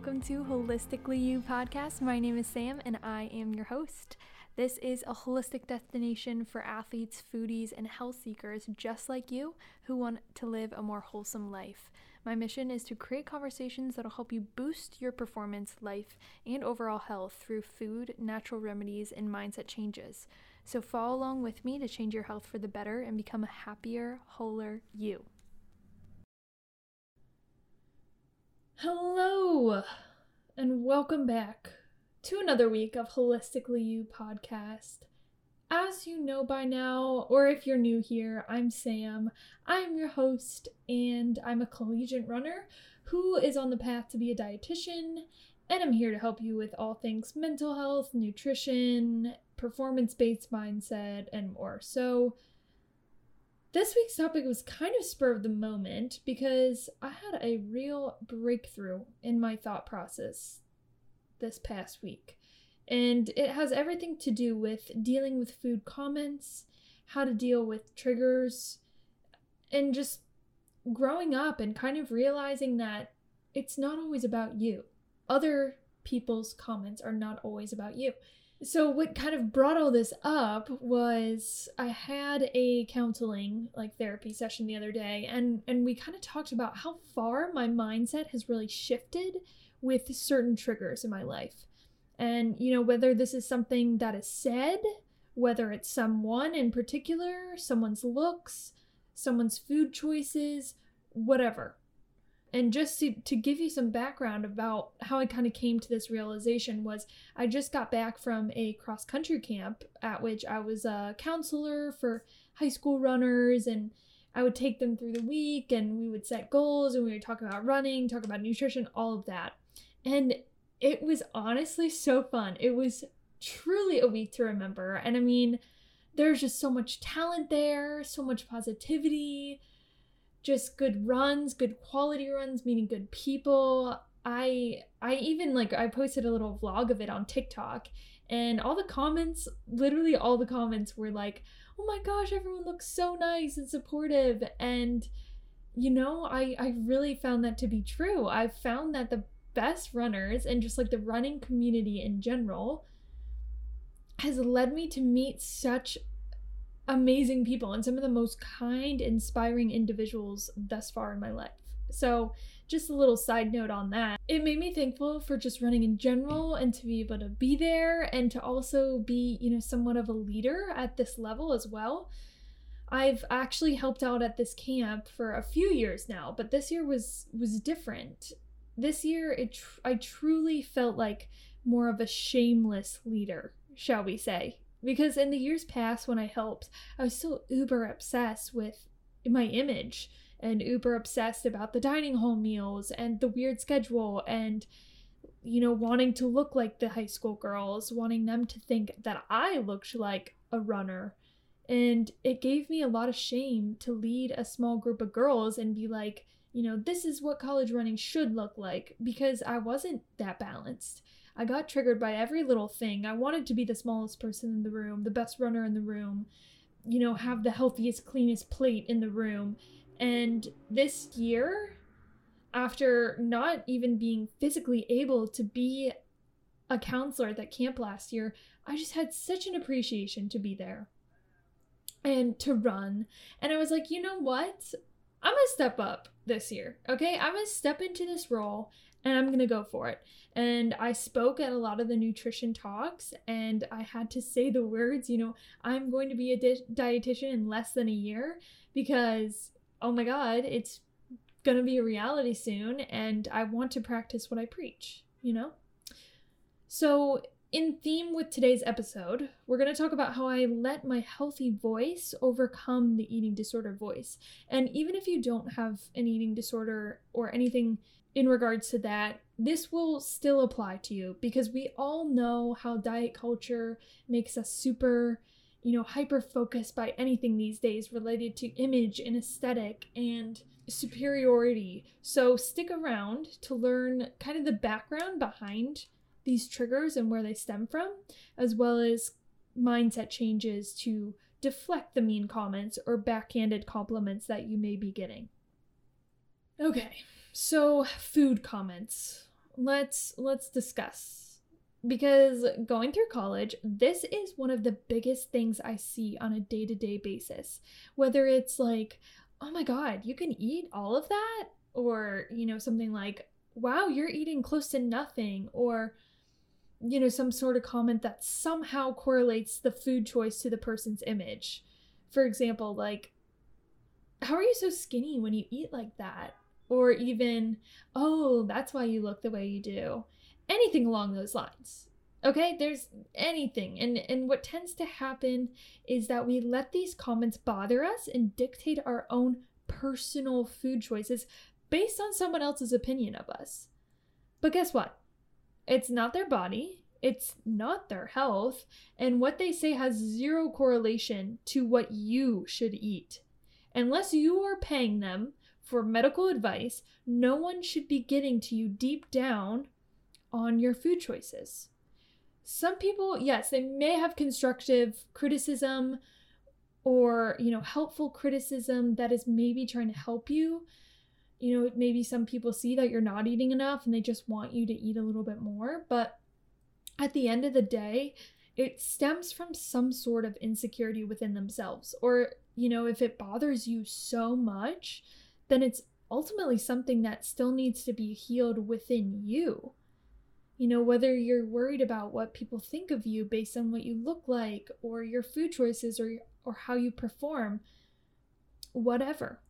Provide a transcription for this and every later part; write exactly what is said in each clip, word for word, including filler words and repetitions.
welcome to Holistically You Podcast. My name is Sam and I am your host. This is a holistic destination for athletes, foodies, and health seekers just like you who want to live a more wholesome life. My mission is to create conversations that will help you boost your performance, life, and overall health through food, natural remedies, and mindset changes. So follow along with me to change your health for the better and become a happier, wholer you. Hello, and welcome back to another week of Holistically You Podcast. As you know by now, or if you're new here, I'm Sam. I'm your host, and I'm a collegiate runner who is on the path to be a dietitian, and I'm here to help you with all things mental health, nutrition, performance-based mindset, and more. So this week's topic was kind of spur of the moment because I had a real breakthrough in my thought process this past week, and it has everything to do with dealing with food comments, how to deal with triggers, and just growing up and kind of realizing that it's not always about you. Other people's comments are not always about you. So what kind of brought all this up was I had a counseling, like therapy session the other day, and and we kind of talked about how far my mindset has really shifted with certain triggers in my life. And, you know, whether this is something that is said, whether it's someone in particular, someone's looks, someone's food choices, whatever. And just to, to give you some background about how I kind of came to this realization was I just got back from a cross-country camp at which I was a counselor for high school runners, and I would take them through the week and we would set goals and we would talk about running, talk about nutrition, all of that. And it was honestly so fun. It was truly a week to remember. And I mean, there's just so much talent there, so much positivity, just good runs, good quality runs, meeting good people. I I even like, I posted a little vlog of it on TikTok, and all the comments, literally all the comments were like, oh my gosh, everyone looks so nice and supportive. And, you know, I, I really found that to be true. I've found that the best runners and just like the running community in general has led me to meet such amazing people and some of the most kind, inspiring individuals thus far in my life. So just a little side note on that. It made me thankful for just running in general and to be able to be there and to also be, you know, somewhat of a leader at this level as well. I've actually helped out at this camp for a few years now, but this year was was different. This year, it tr- I truly felt like more of a shameless leader, shall we say. Because in the years past when I helped, I was still uber obsessed with my image and uber obsessed about the dining hall meals and the weird schedule and, you know, wanting to look like the high school girls, wanting them to think that I looked like a runner. And it gave me a lot of shame to lead a small group of girls and be like, you know, this is what college running should look like, because I wasn't that balanced. I got triggered by every little thing. I wanted to be the smallest person in the room, the best runner in the room, you know, have the healthiest, cleanest plate in the room. And this year, after not even being physically able to be a counselor at that camp last year, I just had such an appreciation to be there and to run. And I was like, you know what? I'm going to step up this year, okay? I'm going to step into this role and I'm going to go for it. And I spoke at a lot of the nutrition talks and I had to say the words, you know, I'm going to be a di- dietitian in less than a year because, oh my God, it's going to be a reality soon and I want to practice what I preach, you know? So in theme with today's episode, we're going to talk about how I let my healthy voice overcome the eating disorder voice. And even if you don't have an eating disorder or anything in regards to that, this will still apply to you because we all know how diet culture makes us super, you know, hyper-focused by anything these days related to image and aesthetic and superiority. So stick around to learn kind of the background behind these triggers and where they stem from, as well as mindset changes to deflect the mean comments or backhanded compliments that you may be getting. Okay, so food comments. let's let's discuss, because going through college, this is one of the biggest things I see on a day-to-day basis, whether it's like, oh my God, you can eat all of that, or, you know, something like, wow, you're eating close to nothing, or, you know, some sort of comment that somehow correlates the food choice to the person's image. For example, like, how are you so skinny when you eat like that? Or even, oh, that's why you look the way you do. Anything along those lines. Okay, there's anything. And, and what tends to happen is that we let these comments bother us and dictate our own personal food choices based on someone else's opinion of us. But guess what? It's not their body. It's not their health. And what they say has zero correlation to what you should eat. Unless you are paying them for medical advice, no one should be getting to you deep down on your food choices. Some people, yes, they may have constructive criticism or, you know, helpful criticism that is maybe trying to help you. You know, maybe some people see that you're not eating enough and they just want you to eat a little bit more. But at the end of the day, it stems from some sort of insecurity within themselves. Or, you know, if it bothers you so much, then it's ultimately something that still needs to be healed within you. You know, whether you're worried about what people think of you based on what you look like or your food choices or or how you perform, whatever.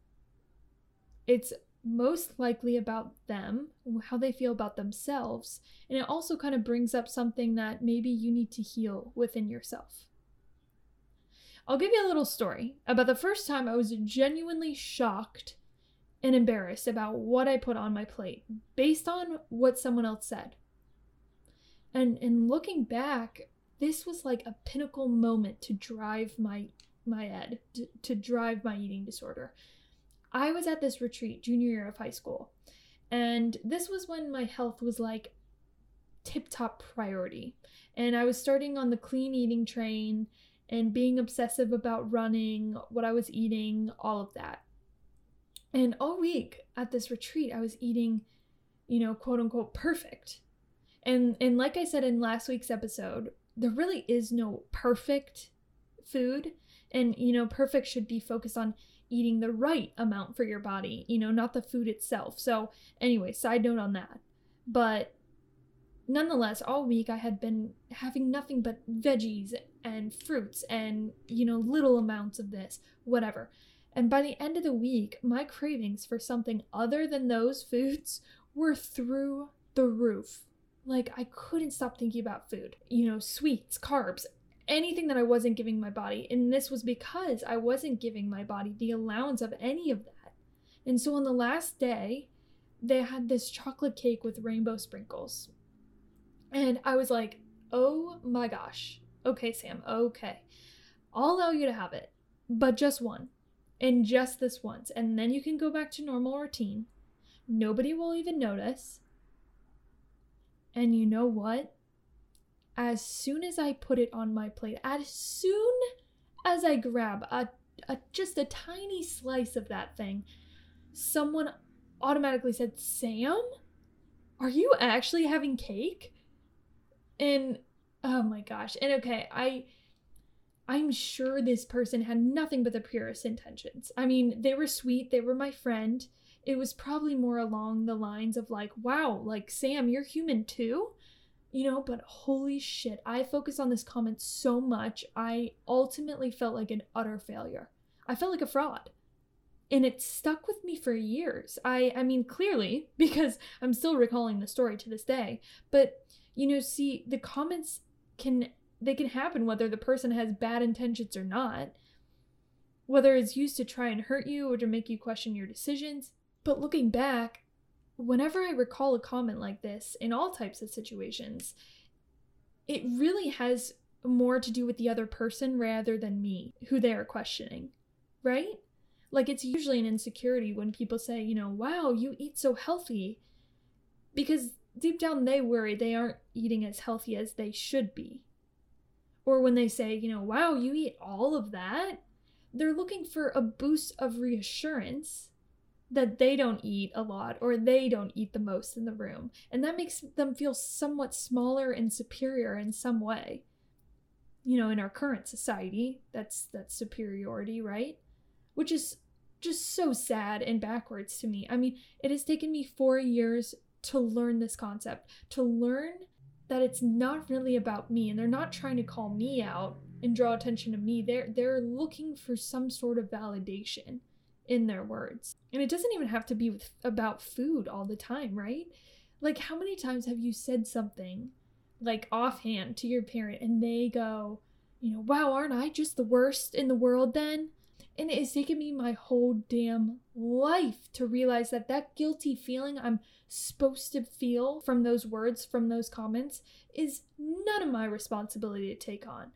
It's most likely about them, how they feel about themselves. And it also kind of brings up something that maybe you need to heal within yourself. I'll give you a little story about the first time I was genuinely shocked and embarrassed about what I put on my plate based on what someone else said. And and looking back, this was like a pinnacle moment to drive my my ed, to, to drive my eating disorder. I was at this retreat junior year of high school, and this was when my health was like tip-top priority. And I was starting on the clean eating train and being obsessive about running, what I was eating, all of that. And all week at this retreat, I was eating, you know, quote unquote, perfect. And and like I said in last week's episode, there really is no perfect food. And, you know, perfect should be focused on eating the right amount for your body, you know, not the food itself. So anyway, side note on that. But nonetheless, all week I had been having nothing but veggies and fruits and, you know, little amounts of this, whatever. And by the end of the week, my cravings for something other than those foods were through the roof. Like, I couldn't stop thinking about food, you know, sweets, carbs, anything that I wasn't giving my body. And this was because I wasn't giving my body the allowance of any of that. And so on the last day, they had this chocolate cake with rainbow sprinkles. And I was like, oh my gosh. Okay, Sam, okay. I'll allow you to have it, but just one. And just this once. And then you can go back to normal routine. Nobody will even notice. And you know what? As soon as I put it on my plate, as soon as I grab a, a just a tiny slice of that thing, someone automatically said, Sam, are you actually having cake? And oh my gosh. And okay, I... I'm sure this person had nothing but the purest intentions. I mean, they were sweet. They were my friend. It was probably more along the lines of like, wow, like, Sam, you're human too. You know, but holy shit, I focused on this comment so much. I ultimately felt like an utter failure. I felt like a fraud. And it stuck with me for years. I, I mean, clearly, because I'm still recalling the story to this day. But, you know, see, the comments can... They can happen whether the person has bad intentions or not, whether it's used to try and hurt you or to make you question your decisions. But looking back, whenever I recall a comment like this in all types of situations, it really has more to do with the other person rather than me, who they are questioning, right? Like, it's usually an insecurity when people say, you know, wow, you eat so healthy, because deep down they worry they aren't eating as healthy as they should be. Or when they say, you know, wow, you eat all of that, they're looking for a boost of reassurance that they don't eat a lot or they don't eat the most in the room. And that makes them feel somewhat smaller and superior in some way. You know, in our current society, that's that's superiority, right? Which is just so sad and backwards to me. I mean, it has taken me four years to learn this concept, to learn that it's not really about me, and they're not trying to call me out and draw attention to me. They're, they're looking for some sort of validation in their words. And it doesn't even have to be with, about food all the time, right? Like, how many times have you said something like offhand to your parent and they go, you know, wow, aren't I just the worst in the world then? And it has taken me my whole damn life to realize that that guilty feeling I'm supposed to feel from those words, from those comments, is none of my responsibility to take on.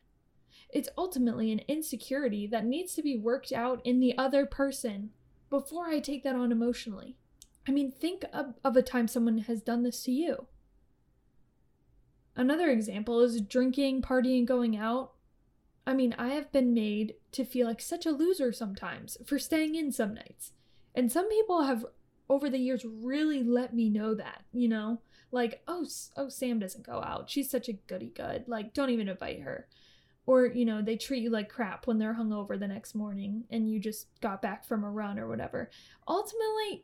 It's ultimately an insecurity that needs to be worked out in the other person before I take that on emotionally. I mean, think of, of a time someone has done this to you. Another example is drinking, partying, going out. I mean, I have been made to feel like such a loser sometimes for staying in some nights. And some people have, over the years, really let me know that, you know? Like, oh, oh, Sam doesn't go out. She's such a goody-good. Like, don't even invite her. Or, you know, they treat you like crap when they're hungover the next morning and you just got back from a run or whatever. Ultimately,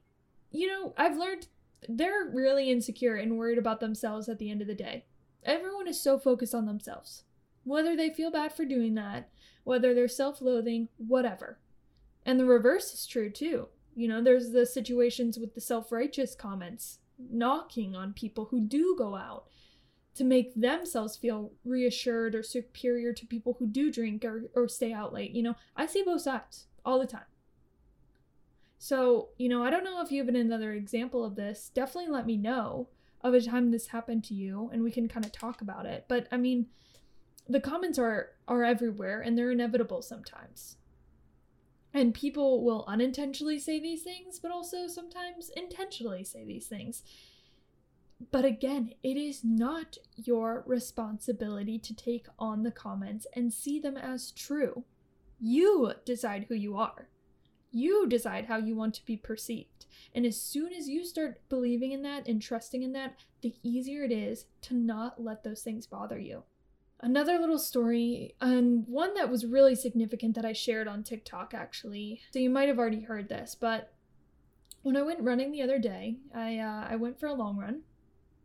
you know, I've learned they're really insecure and worried about themselves at the end of the day. Everyone is so focused on themselves. Whether they feel bad for doing that, whether they're self-loathing, whatever. And the reverse is true too. You know, there's the situations with the self-righteous comments, knocking on people who do go out, to make themselves feel reassured or superior to people who do drink or, or stay out late. You know, I see both sides all the time. So, you know, I don't know if you have another example of this. Definitely let me know of a time this happened to you and we can kind of talk about it. But I mean, the comments are, are everywhere and they're inevitable sometimes. And people will unintentionally say these things, but also sometimes intentionally say these things. But again, it is not your responsibility to take on the comments and see them as true. You decide who you are. You decide how you want to be perceived. And as soon as you start believing in that and trusting in that, the easier it is to not let those things bother you. Another little story, and um, one that was really significant that I shared on TikTok, actually. So you might have already heard this, but when I went running the other day, I uh, I went for a long run.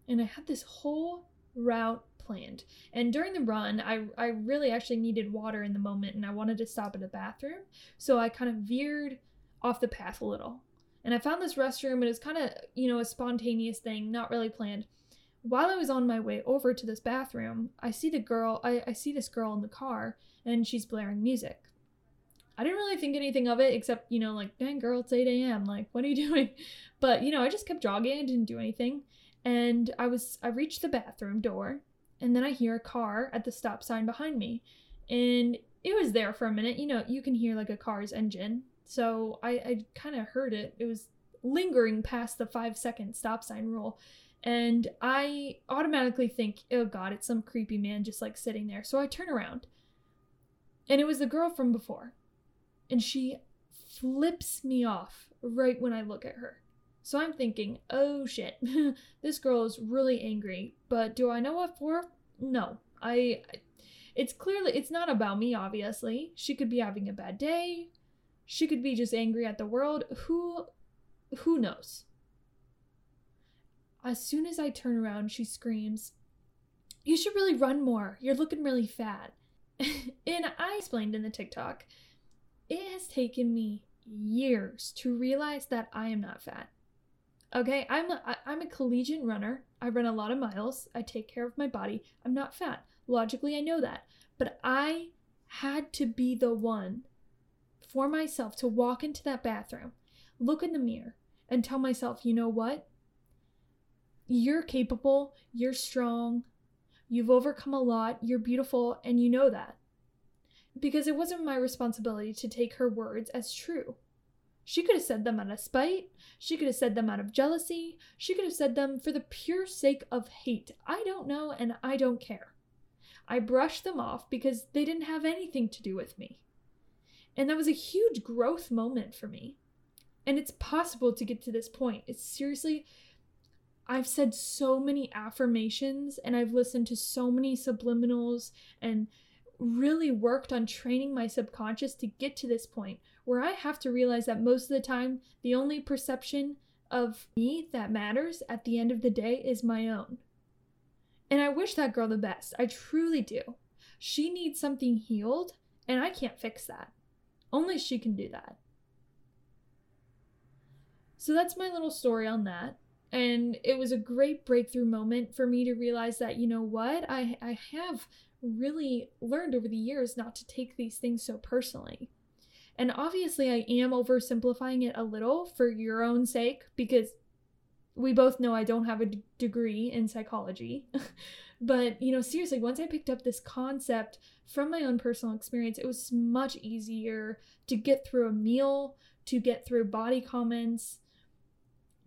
And I had this whole route planned. And during the run, I, I really actually needed water in the moment and I wanted to stop at the bathroom. So I kind of veered off the path a little. And I found this restroom and it was kind of, you know, a spontaneous thing, not really planned. While I was on my way over to this bathroom, I see the girl, I, I see this girl in the car and she's blaring music. I didn't really think anything of it except, you know, like, dang girl, it's eight a.m. Like, what are you doing? But, you know, I just kept jogging. I didn't do anything. And I was, I reached the bathroom door and then I hear a car at the stop sign behind me. And it was there for a minute. You know, you can hear like a car's engine. So I, I kind of heard it. It was lingering past the five second stop sign rule. And I automatically think, oh God, it's some creepy man just like sitting there. So I turn around and it was the girl from before. And she flips me off right when I look at her. So I'm thinking, oh shit, this girl is really angry, but do I know what for? No, I, it's clearly, it's not about me, obviously. She could be having a bad day. She could be just angry at the world. Who, who knows? As soon as I turn around, she screams, you should really run more. You're looking really fat. And I explained in the TikTok, it has taken me years to realize that I am not fat. Okay, I'm a, I'm a collegiate runner. I run a lot of miles. I take care of my body. I'm not fat. Logically, I know that. But I had to be the one for myself to walk into that bathroom, look in the mirror, and tell myself, you know what? You're capable. You're strong. You've overcome a lot. You're beautiful. And you know that. Because it wasn't my responsibility to take her words as true. She could have said them out of spite. She could have said them out of jealousy. She could have said them for the pure sake of hate. I don't know and I don't care. I brushed them off because they didn't have anything to do with me. And that was a huge growth moment for me. And it's possible to get to this point. It's seriously, I've said so many affirmations and I've listened to so many subliminals and really worked on training my subconscious to get to this point where I have to realize that most of the time, the only perception of me that matters at the end of the day is my own. And I wish that girl the best. I truly do. She needs something healed, and I can't fix that. Only she can do that. So that's my little story on that. And it was a great breakthrough moment for me to realize that, you know what, I, I have really learned over the years not to take these things so personally. And obviously I am oversimplifying it a little for your own sake, because we both know I don't have a d- degree in psychology. But, you know, seriously, once I picked up this concept from my own personal experience, it was much easier to get through a meal, to get through body comments,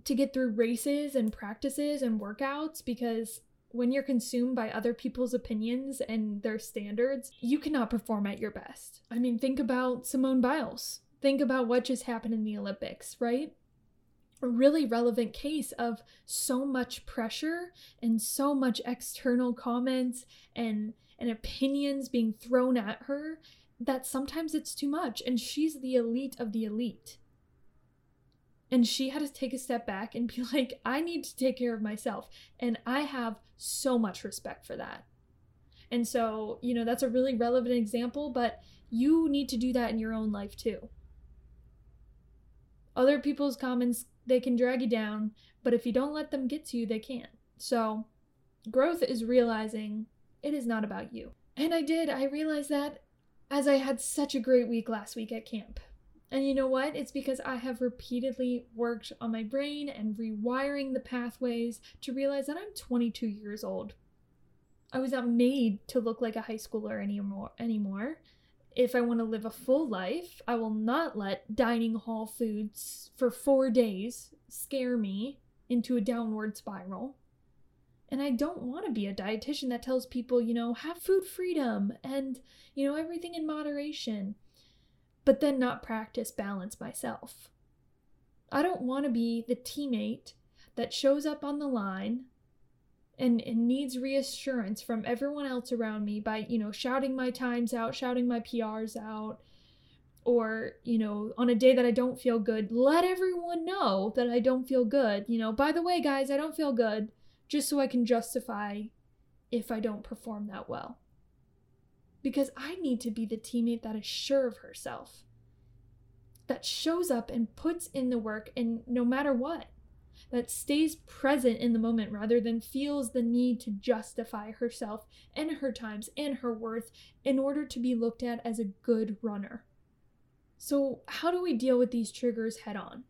to get through races and practices and workouts, because when you're consumed by other people's opinions and their standards, you cannot perform at your best. I mean, think about Simone Biles. Think about what just happened in the Olympics, right? A really relevant case of so much pressure and so much external comments and, and opinions being thrown at her that sometimes it's too much, and she's the elite of the elite. And she had to take a step back and be like, I need to take care of myself. And I have so much respect for that. And so, you know, that's a really relevant example, but you need to do that in your own life too. Other people's comments, they can drag you down, but if you don't let them get to you, they can't. So growth is realizing it is not about you. And I did, I realized that as I had such a great week last week at camp. And you know what? It's because I have repeatedly worked on my brain and rewiring the pathways to realize that I'm twenty-two years old. I was not made to look like a high schooler anymore. anymore. If I want to live a full life, I will not let dining hall foods for four days scare me into a downward spiral. And I don't want to be a dietitian that tells people, you know, have food freedom and, you know, everything in moderation, but then not practice balance myself. I don't want to be the teammate that shows up on the line and, and needs reassurance from everyone else around me by, you know, shouting my times out, shouting my P Rs out, or, you know, on a day that I don't feel good, let everyone know that I don't feel good. You know, by the way, guys, I don't feel good, just so I can justify if I don't perform that well. Because I need to be the teammate that is sure of herself, that shows up and puts in the work, and no matter what, that stays present in the moment rather than feels the need to justify herself and her times and her worth in order to be looked at as a good runner. So how do we deal with these triggers head on?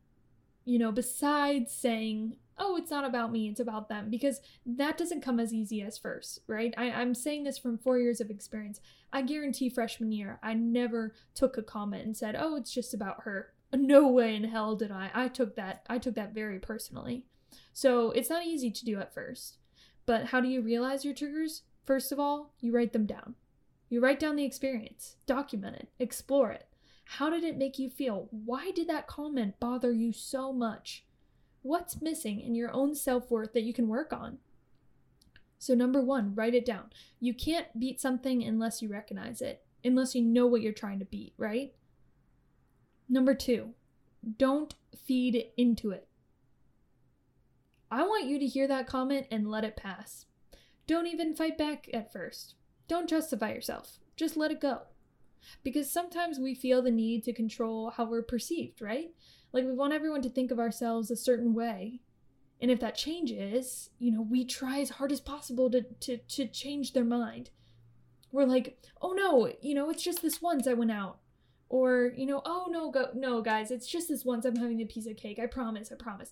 You know, besides saying, oh, it's not about me, it's about them, because that doesn't come as easy as first, right? I, I'm saying this from four years of experience. I guarantee freshman year, I never took a comment and said, oh, it's just about her. No way in hell did I. I took that, I took that very personally. So it's not easy to do at first. But how do you realize your triggers? First of all, you write them down. You write down the experience, document it, explore it. How did it make you feel? Why did that comment bother you so much? What's missing in your own self-worth that you can work on? So number one, write it down. You can't beat something unless you recognize it, unless you know what you're trying to beat, right? Number two, don't feed into it. I want you to hear that comment and let it pass. Don't even fight back at first. Don't justify yourself. Just let it go. Because sometimes we feel the need to control how we're perceived, right? Like, we want everyone to think of ourselves a certain way. And if that changes, you know, we try as hard as possible to, to, to change their mind. We're like, oh no, you know, it's just this once I went out. Or, you know, oh no, go, no guys, it's just this once I'm having a piece of cake. I promise, I promise.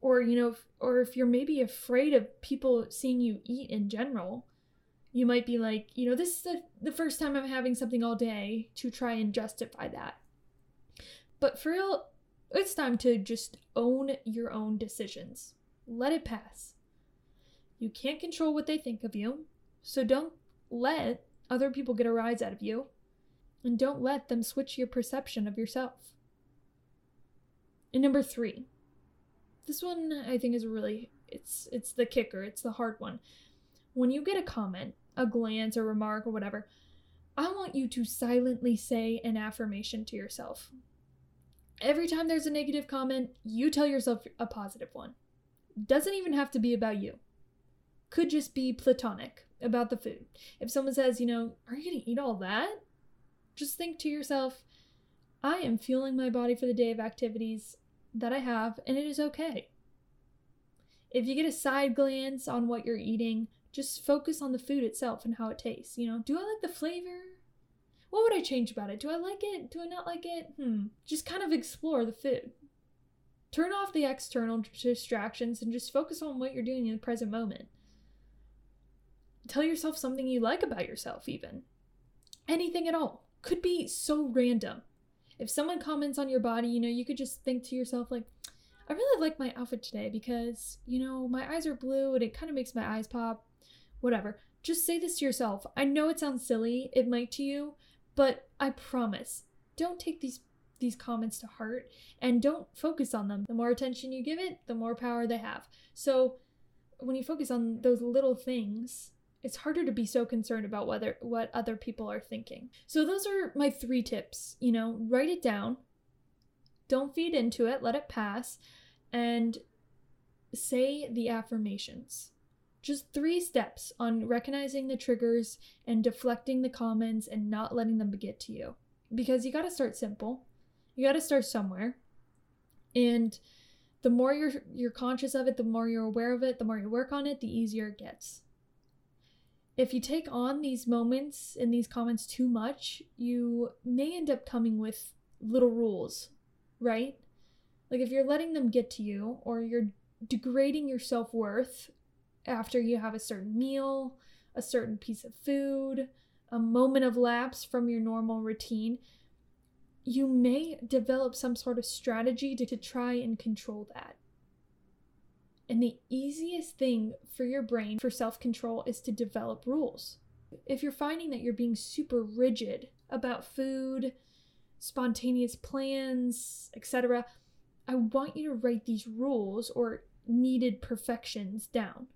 Or, you know, if, or if you're maybe afraid of people seeing you eat in general, you might be like, you know, this is the, the first time I'm having something all day, to try and justify that. But for real, it's time to just own your own decisions. Let it pass. You can't control what they think of you, so don't let other people get a rise out of you, and don't let them switch your perception of yourself. And number three. This one, I think, is really, it's it's the kicker. It's the hard one. When you get a comment, a glance, a remark, or whatever, I want you to silently say an affirmation to yourself. Every time there's a negative comment, you tell yourself a positive one. Doesn't even have to be about you. Could just be platonic, about the food. If someone says, you know, are you going to eat all that? Just think to yourself, I am fueling my body for the day of activities that I have, and it is okay. If you get a side glance on what you're eating, just focus on the food itself and how it tastes. You know, do I like the flavor? What would I change about it? Do I like it? Do I not like it? Hmm. Just kind of explore the food. Turn off the external distractions and just focus on what you're doing in the present moment. Tell yourself something you like about yourself, even. Anything at all. Could be so random. If someone comments on your body, you know, you could just think to yourself, like, I really like my outfit today because, you know, my eyes are blue and it kind of makes my eyes pop. Whatever. Just say this to yourself. I know it sounds silly, it might to you, but I promise, don't take these these comments to heart and don't focus on them. The more attention you give it, the more power they have. So when you focus on those little things, it's harder to be so concerned about whether what other people are thinking. So those are my three tips. You know, write it down. Don't feed into it. Let it pass. And say the affirmations. Just three steps on recognizing the triggers and deflecting the comments and not letting them get to you. Because you got to start simple. You got to start somewhere. And the more you're, you're conscious of it, the more you're aware of it, the more you work on it, the easier it gets. If you take on these moments and these comments too much, you may end up coming with little rules, right? Like if you're letting them get to you or you're degrading your self-worth after you have a certain meal, a certain piece of food, a moment of lapse from your normal routine, you may develop some sort of strategy to, to try and control that. And the easiest thing for your brain for self-control is to develop rules. If you're finding that you're being super rigid about food, spontaneous plans, et cetera, I want you to write these rules or needed perfections down.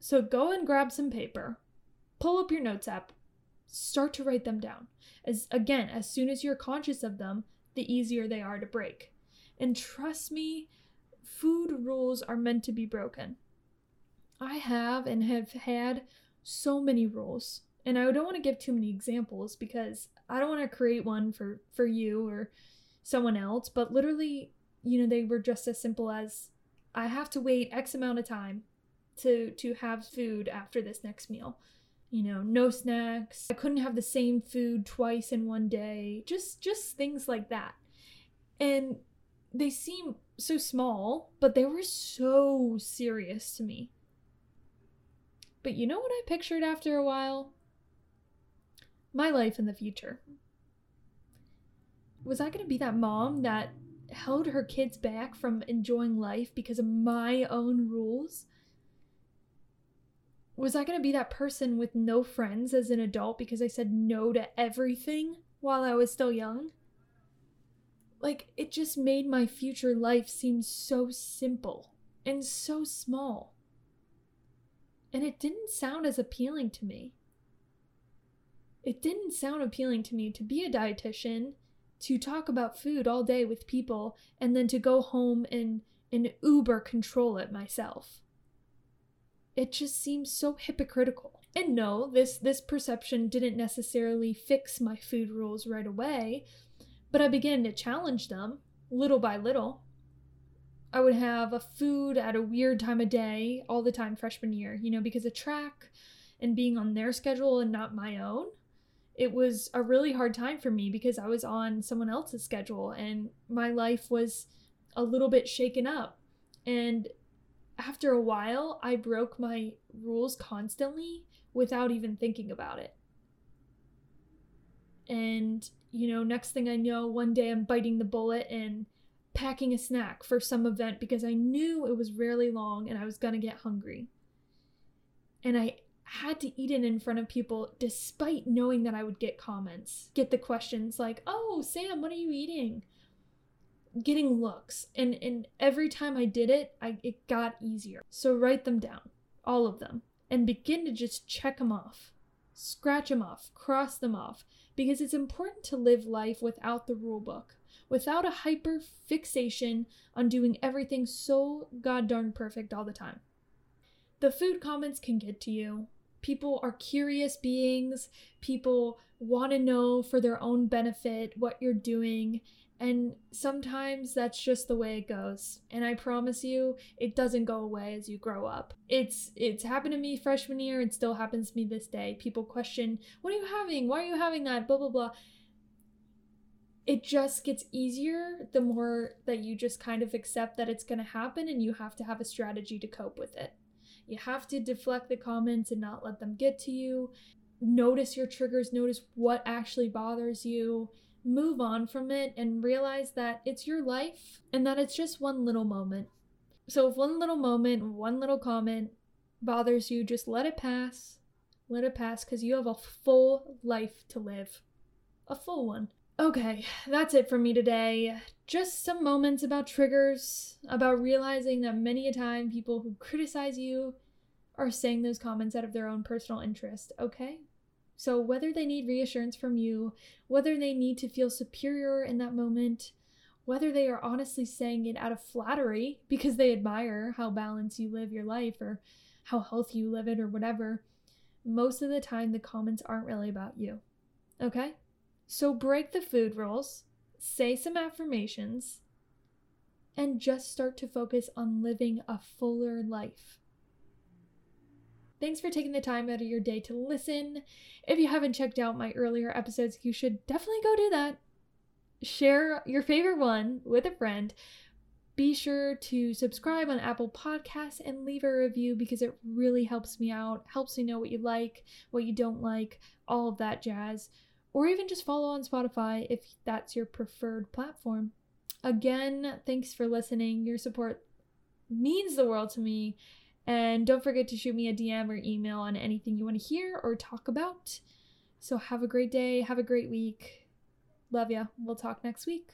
So go and grab some paper, pull up your notes app, start to write them down. As again, as soon as you're conscious of them, the easier they are to break. And trust me, food rules are meant to be broken. I have and have had so many rules, and I don't want to give too many examples because I don't want to create one for, for you or someone else, but literally, you know, they were just as simple as I have to wait X amount of time to, to have food after this next meal. You know, no snacks. I couldn't have the same food twice in one day. Just, just things like that. And they seem so small, but they were so serious to me. But you know what I pictured after a while? My life in the future. Was I going to be that mom that held her kids back from enjoying life because of my own rules? Was I going to be that person with no friends as an adult because I said no to everything while I was still young? Like, it just made my future life seem so simple and so small. And it didn't sound as appealing to me. It didn't sound appealing to me to be a dietitian, to talk about food all day with people, and then to go home and, and Uber control it myself. It just seems so hypocritical. And no, this, this perception didn't necessarily fix my food rules right away. But I began to challenge them, little by little. I would have a food at a weird time of day, all the time freshman year, you know, because of track and being on their schedule and not my own. It was a really hard time for me because I was on someone else's schedule and my life was a little bit shaken up. And after a while, I broke my rules constantly without even thinking about it. And you know, next thing I know, one day I'm biting the bullet and packing a snack for some event because I knew it was rarely long and I was going to get hungry. And I had to eat it in front of people despite knowing that I would get comments, get the questions like, oh, Sam, what are you eating? getting looks. And, and every time I did it, I, it got easier. So write them down, all of them, and begin to just check them off. Scratch them off, cross them off, because it's important to live life without the rule book, without a hyper fixation on doing everything so god darn perfect all the time. The food comments can get to you. People are curious beings. People want to know for their own benefit what you're doing. And sometimes that's just the way it goes. And I promise you, it doesn't go away as you grow up. It's it's happened to me freshman year. It still happens to me this day. People question, what are you having? Why are you having that? Blah, blah, blah. It just gets easier the more that you just kind of accept that it's going to happen, and you have to have a strategy to cope with it. You have to deflect the comments and not let them get to you. Notice your triggers. Notice what actually bothers you. Move on from it and realize that it's your life and that it's just one little moment. So if one little moment, one little comment bothers you, just let it pass. Let it pass, because you have a full life to live. A full one. Okay, that's it for me today. Just some moments about triggers, about realizing that many a time people who criticize you are saying those comments out of their own personal interest, okay? So whether they need reassurance from you, whether they need to feel superior in that moment, whether they are honestly saying it out of flattery because they admire how balanced you live your life or how healthy you live it or whatever, most of the time the comments aren't really about you, okay? So break the food rules, say some affirmations, and just start to focus on living a fuller life. Thanks for taking the time out of your day to listen. If you haven't checked out my earlier episodes, you should definitely go do that. Share your favorite one with a friend. Be sure to subscribe on Apple Podcasts and leave a review, because it really helps me out, helps me know what you like, what you don't like, all of that jazz. Or even just follow on Spotify if that's your preferred platform. Again, thanks for listening. Your support means the world to me. And don't forget to shoot me a D M or email on anything you want to hear or talk about. So have a great day. Have a great week. Love ya. We'll talk next week.